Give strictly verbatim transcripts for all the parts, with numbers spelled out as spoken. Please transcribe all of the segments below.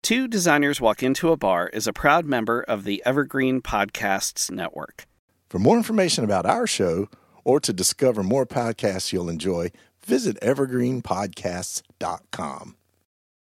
Two Designers Walk Into a Bar is a proud member of the Evergreen Podcasts Network. For more information about our show or to discover more podcasts you'll enjoy, visit evergreen podcasts dot com.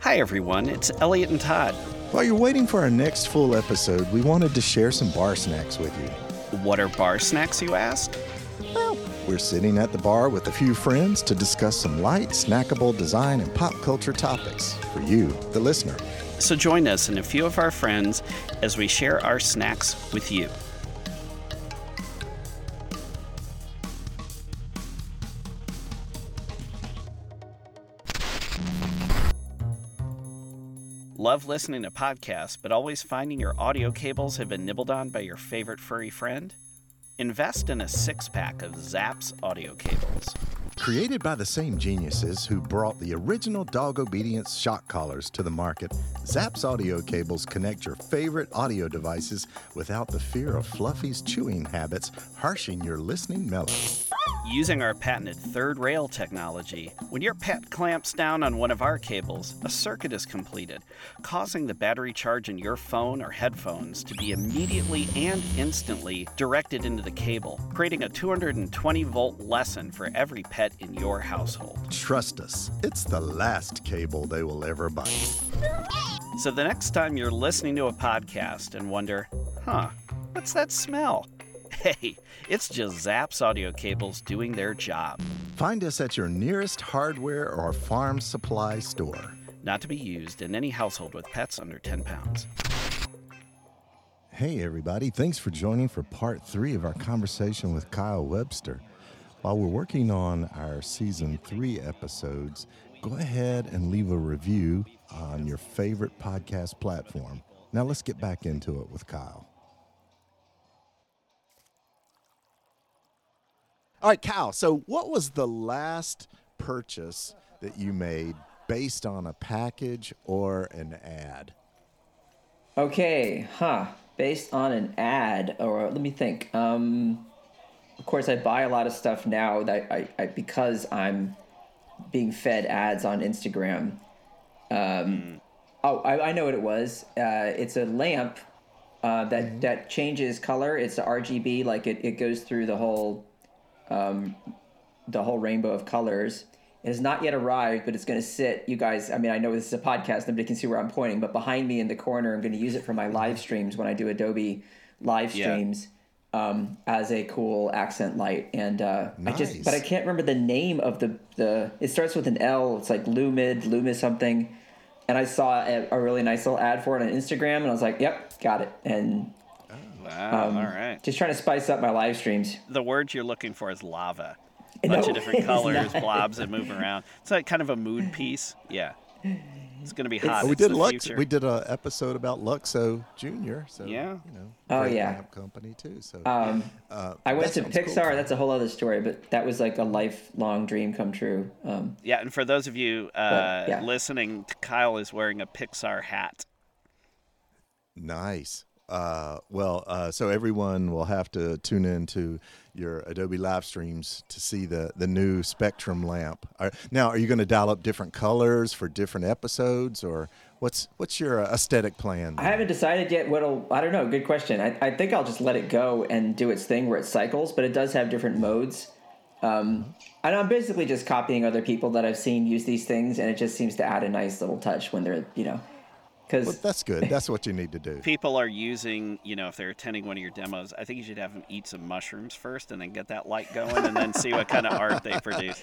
Hi, everyone. It's Elliot and Todd. While you're waiting for our next full episode, we wanted to share some bar snacks with you. What are bar snacks, you ask? Well, we're sitting at the bar with a few friends to discuss some light, snackable design and pop culture topics for you, the listener. So join us and a few of our friends as we share our snacks with you. Love listening to podcasts, but always finding your audio cables have been nibbled on by your favorite furry friend? Invest in a six-pack of Zaps Audio Cables. Created by the same geniuses who brought the original dog obedience shock collars to the market, Zaps Audio Cables connect your favorite audio devices without the fear of Fluffy's chewing habits harshing your listening melody. Using our patented third rail technology, when your pet clamps down on one of our cables, a circuit is completed, causing the battery charge in your phone or headphones to be immediately and instantly directed into the cable, creating a two hundred twenty volt lesson for every pet in your household. Trust us, it's the last cable they will ever buy. So the next time you're listening to a podcast and wonder, huh, what's that smell? Hey, it's just Zaps Audio Cables doing their job. Find us at your nearest hardware or farm supply store. Not to be used in any household with pets under ten pounds. Hey, everybody. Thanks for joining for part three of our conversation with Kyle Webster. While we're working on our season three episodes, go ahead and leave a review on your favorite podcast platform. Now let's get back into it with Kyle. All right, Kyle, so what was the last purchase that you made based on a package or an ad? Okay, huh. Based on an ad, or let me think. Um, of course, I buy a lot of stuff now that I, I because I'm being fed ads on Instagram. Um, mm. Oh, I, I know what it was. Uh, it's a lamp uh, that, mm-hmm. that changes color. It's a R G B, like it, it goes through the whole... Um, the whole rainbow of colors. It has not yet arrived, but it's going to sit, you guys, I mean, I know this is a podcast, nobody can see where I'm pointing, but behind me in the corner, I'm going to use it for my live streams when I do Adobe live streams yeah. um, as a cool accent light. And uh, nice. I just, but I can't remember the name of the, the, it starts with an L, it's like Lumid, Luma something. And I saw a, a really nice little ad for it on Instagram, and I was like, yep, got it. And Wow, um, all right. Just trying to spice up my live streams. The word you're looking for is lava. A bunch no, of different colors, not. blobs that move around. It's like kind of a mood piece. Yeah. It's going to be hot. We did, Lux, we did an episode about Luxo Junior So, yeah. You know, oh, yeah. Company too, so. um, uh, I went to Pixar. Cool. That's a whole other story, but that was like a lifelong dream come true. Um, yeah, and for those of you uh, but, yeah. listening, Kyle is wearing a Pixar hat. Nice. Uh, well, uh, so everyone will have to tune in to your Adobe live streams to see the, the new Spectrum lamp. Are, now, are you going to dial up different colors for different episodes, or what's what's your aesthetic plan? There? I haven't decided yet what'll, I don't know, good question. I, I think I'll just let it go and do its thing where it cycles, but it does have different modes. Um, and I'm basically just copying other people that I've seen use these things, and it just seems to add a nice little touch when they're, you know. Well, that's good. That's what you need to do. People are using, you know, if they're attending one of your demos, I think you should have them eat some mushrooms first and then get that light going and then see what kind of art they produce.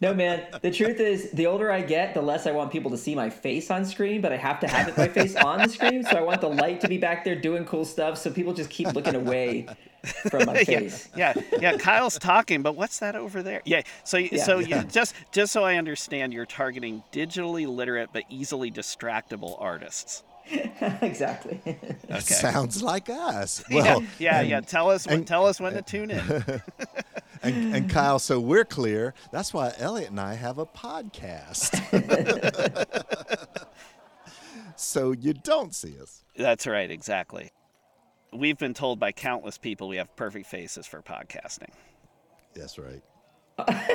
No, man. The truth is, the older I get, the less I want people to see my face on screen, but I have to have it, my face on the screen, so I want the light to be back there doing cool stuff, so people just keep looking away from my face. yeah, yeah, yeah. Kyle's talking, but what's that over there? Yeah. So, yeah. so you, just just so I understand, you're targeting digitally literate but easily distractible artists. Exactly. Okay. Sounds like us. Well, yeah, yeah. And, yeah. Tell us when. And, tell us when to tune in. And, and Kyle, so we're clear. That's why Elliot and I have a podcast. So you don't see us. That's right. Exactly. We've been told by countless people we have perfect faces for podcasting. That's right.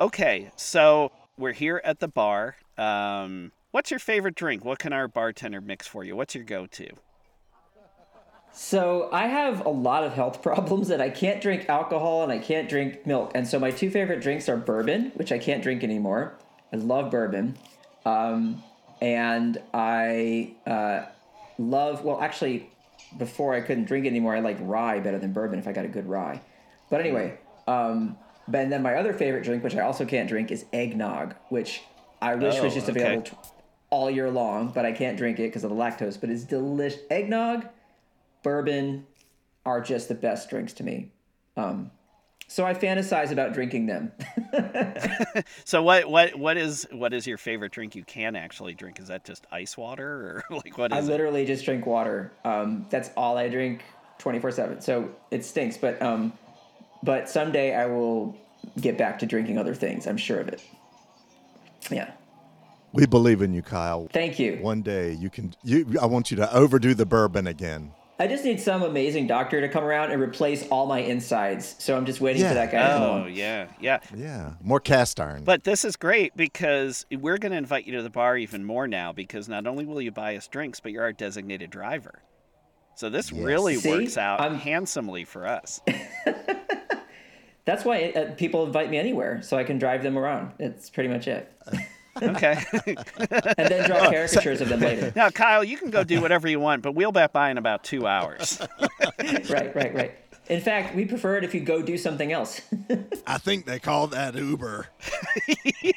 Okay. So we're here at the bar. Um, what's your favorite drink? What can our bartender mix for you? What's your go-to? So I have a lot of health problems, and I can't drink alcohol and I can't drink milk. And so my two favorite drinks are bourbon, which I can't drink anymore. I love bourbon. Um, and I uh, love, well, actually, before I couldn't drink it anymore, I like rye better than bourbon if I got a good rye. But anyway, um, but and then my other favorite drink, which I also can't drink, is eggnog, which I wish oh, was just okay. available t- all year long, but I can't drink it because of the lactose. But it's delish. Eggnog, bourbon are just the best drinks to me. Um, so I fantasize about drinking them. So what, what, what is, what is your favorite drink you can actually drink? Is that just ice water or like what is I literally it? Just drink water. Um, that's all I drink twenty-four seven. So it stinks, but, um, but someday I will get back to drinking other things. I'm sure of it. Yeah. We believe in you, Kyle. Thank you. One day you can, you, I want you to overdo the bourbon again. I just need some amazing doctor to come around and replace all my insides. So I'm just waiting yeah. for that guy to come on. Oh, yeah, yeah. Yeah, more cast iron. But this is great because we're going to invite you to the bar even more now because not only will you buy us drinks, but you're our designated driver. So this yes. really See? works out I'm... handsomely for us. That's why uh, people invite me anywhere, so I can drive them around. It's pretty much it. Okay. And then draw caricatures of them later. Now, Kyle, you can go do whatever you want, but we'll be by in about two hours. Right, right, right. In fact, we prefer it if you go do something else. I think they call that Uber.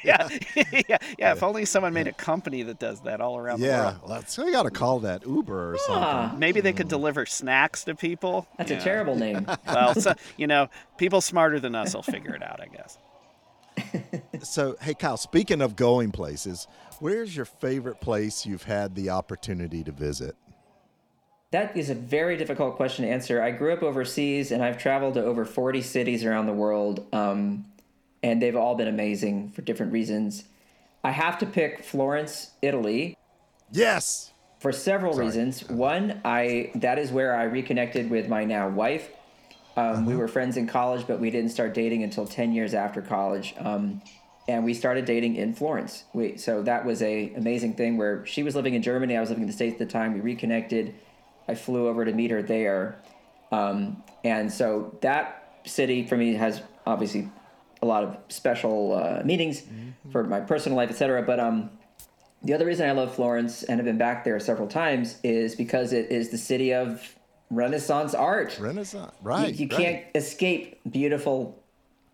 yeah. yeah, yeah, yeah. If only someone made a company that does that all around yeah. the world. Yeah, we got to call that Uber or ah. something. Maybe they could deliver snacks to people. That's yeah. a terrible name. Well, so, you know, people smarter than us will figure it out, I guess. So, hey, Kyle, speaking of going places, where's your favorite place you've had the opportunity to visit? That is a very difficult question to answer. I grew up overseas, and I've traveled to over forty cities around the world, um, and they've all been amazing for different reasons. I have to pick Florence, Italy. Yes! For several Sorry. reasons. One, I that is where I reconnected with my now wife. Um, uh-huh. We were friends in college, but we didn't start dating until ten years after college. Um, and we started dating in Florence. We, so that was a amazing thing where she was living in Germany. I was living in the States at the time. We reconnected. I flew over to meet her there. Um, and so that city for me has obviously a lot of special uh, meanings mm-hmm. for my personal life, et cetera. But um, the other reason I love Florence and have been back there several times is because it is the city of Renaissance art. Renaissance, right. You, you right. can't escape beautiful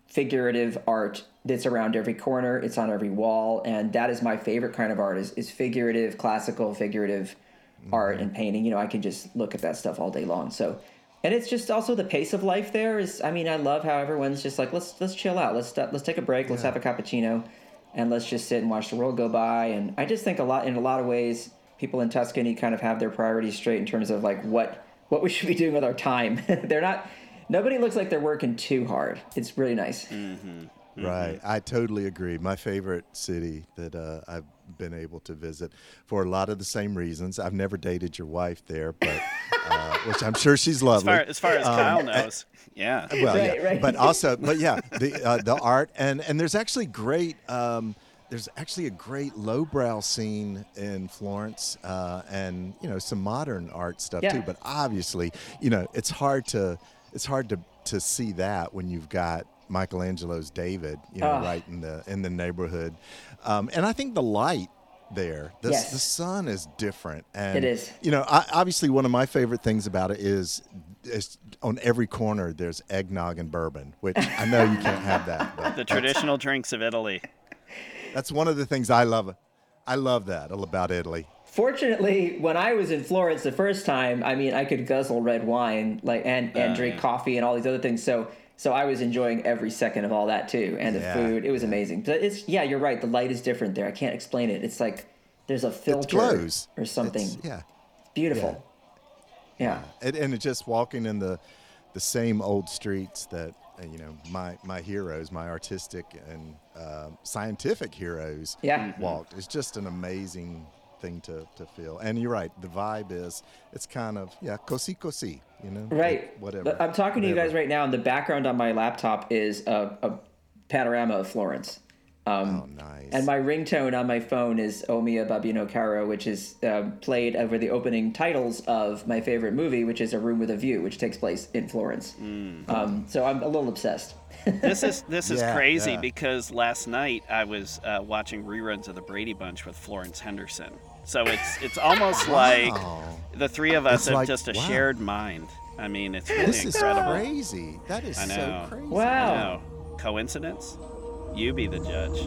figurative art that's around every corner. It's on every wall. And that is my favorite kind of art is, is figurative, classical, figurative mm-hmm. art and painting. You know, I can just look at that stuff all day long. So, and it's just also the pace of life there is, I mean, I love how everyone's just like, let's, let's chill out. Let's, stop, let's take a break. Yeah. Let's have a cappuccino and let's just sit and watch the world go by. And I just think a lot, in a lot of ways, people in Tuscany kind of have their priorities straight in terms of like what, what we should be doing with our time. They're not, nobody looks like they're working too hard. It's really nice. Mm-hmm. Mm-hmm. Right. I totally agree. My favorite city that uh, I've been able to visit for a lot of the same reasons. I've never dated your wife there, but uh, which I'm sure she's lovely. As far as, far as um, Kyle knows. Uh, yeah. Well, right, yeah. Right. But also, but yeah, the, uh, the art and, and there's actually great, um, there's actually a great lowbrow scene in Florence uh, and, you know, some modern art stuff yeah. too. But obviously, you know, it's hard to it's hard to, to see that when you've got Michelangelo's David, you know, oh. right in the in the neighborhood. Um, and I think the light there, the, yes. the sun is different. And, it is. You know, I, obviously one of my favorite things about it is, is on every corner there's eggnog and bourbon, which I know you can't have that. But the traditional drinks of Italy. That's one of the things I love. I love that about Italy. Fortunately, when I was in Florence the first time, I mean, I could guzzle red wine like and, and uh, drink yeah. coffee and all these other things. So so I was enjoying every second of all that, too. And the yeah. food, it was amazing. But it's yeah, you're right. The light is different there. I can't explain it. It's like there's a filter or something. It's, yeah. It's beautiful. Yeah. yeah. And, and just walking in the the same old streets that, you know, my, my heroes, my artistic and uh, scientific heroes yeah. walked. It's just an amazing thing to, to feel. And you're right. The vibe is, it's kind of, yeah, così così, you know? Right. Like whatever. I'm talking whatever. to you guys right now, and the background on my laptop is a, a panorama of Florence. Um, oh, nice. And my ringtone on my phone is O Mio Babuino Caro, which is uh, played over the opening titles of my favorite movie, which is A Room with a View, which takes place in Florence. Mm. Um, so I'm a little obsessed. This is this is yeah, crazy yeah. because last night I was uh, watching reruns of The Brady Bunch with Florence Henderson. So it's it's almost wow. like the three of us it's have like, just a wow. shared mind. I mean, it's really this incredible. This is crazy. That is I know. so crazy. Wow. I know. Coincidence? You be the judge.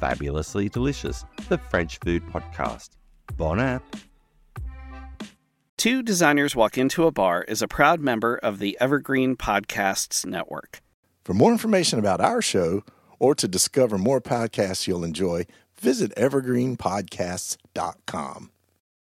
Fabulously Delicious, the French food podcast. Bon app. Two Designers Walk Into a Bar is a proud member of the Evergreen Podcasts Network. For more information about our show or to discover more podcasts you'll enjoy, visit evergreen podcasts dot com.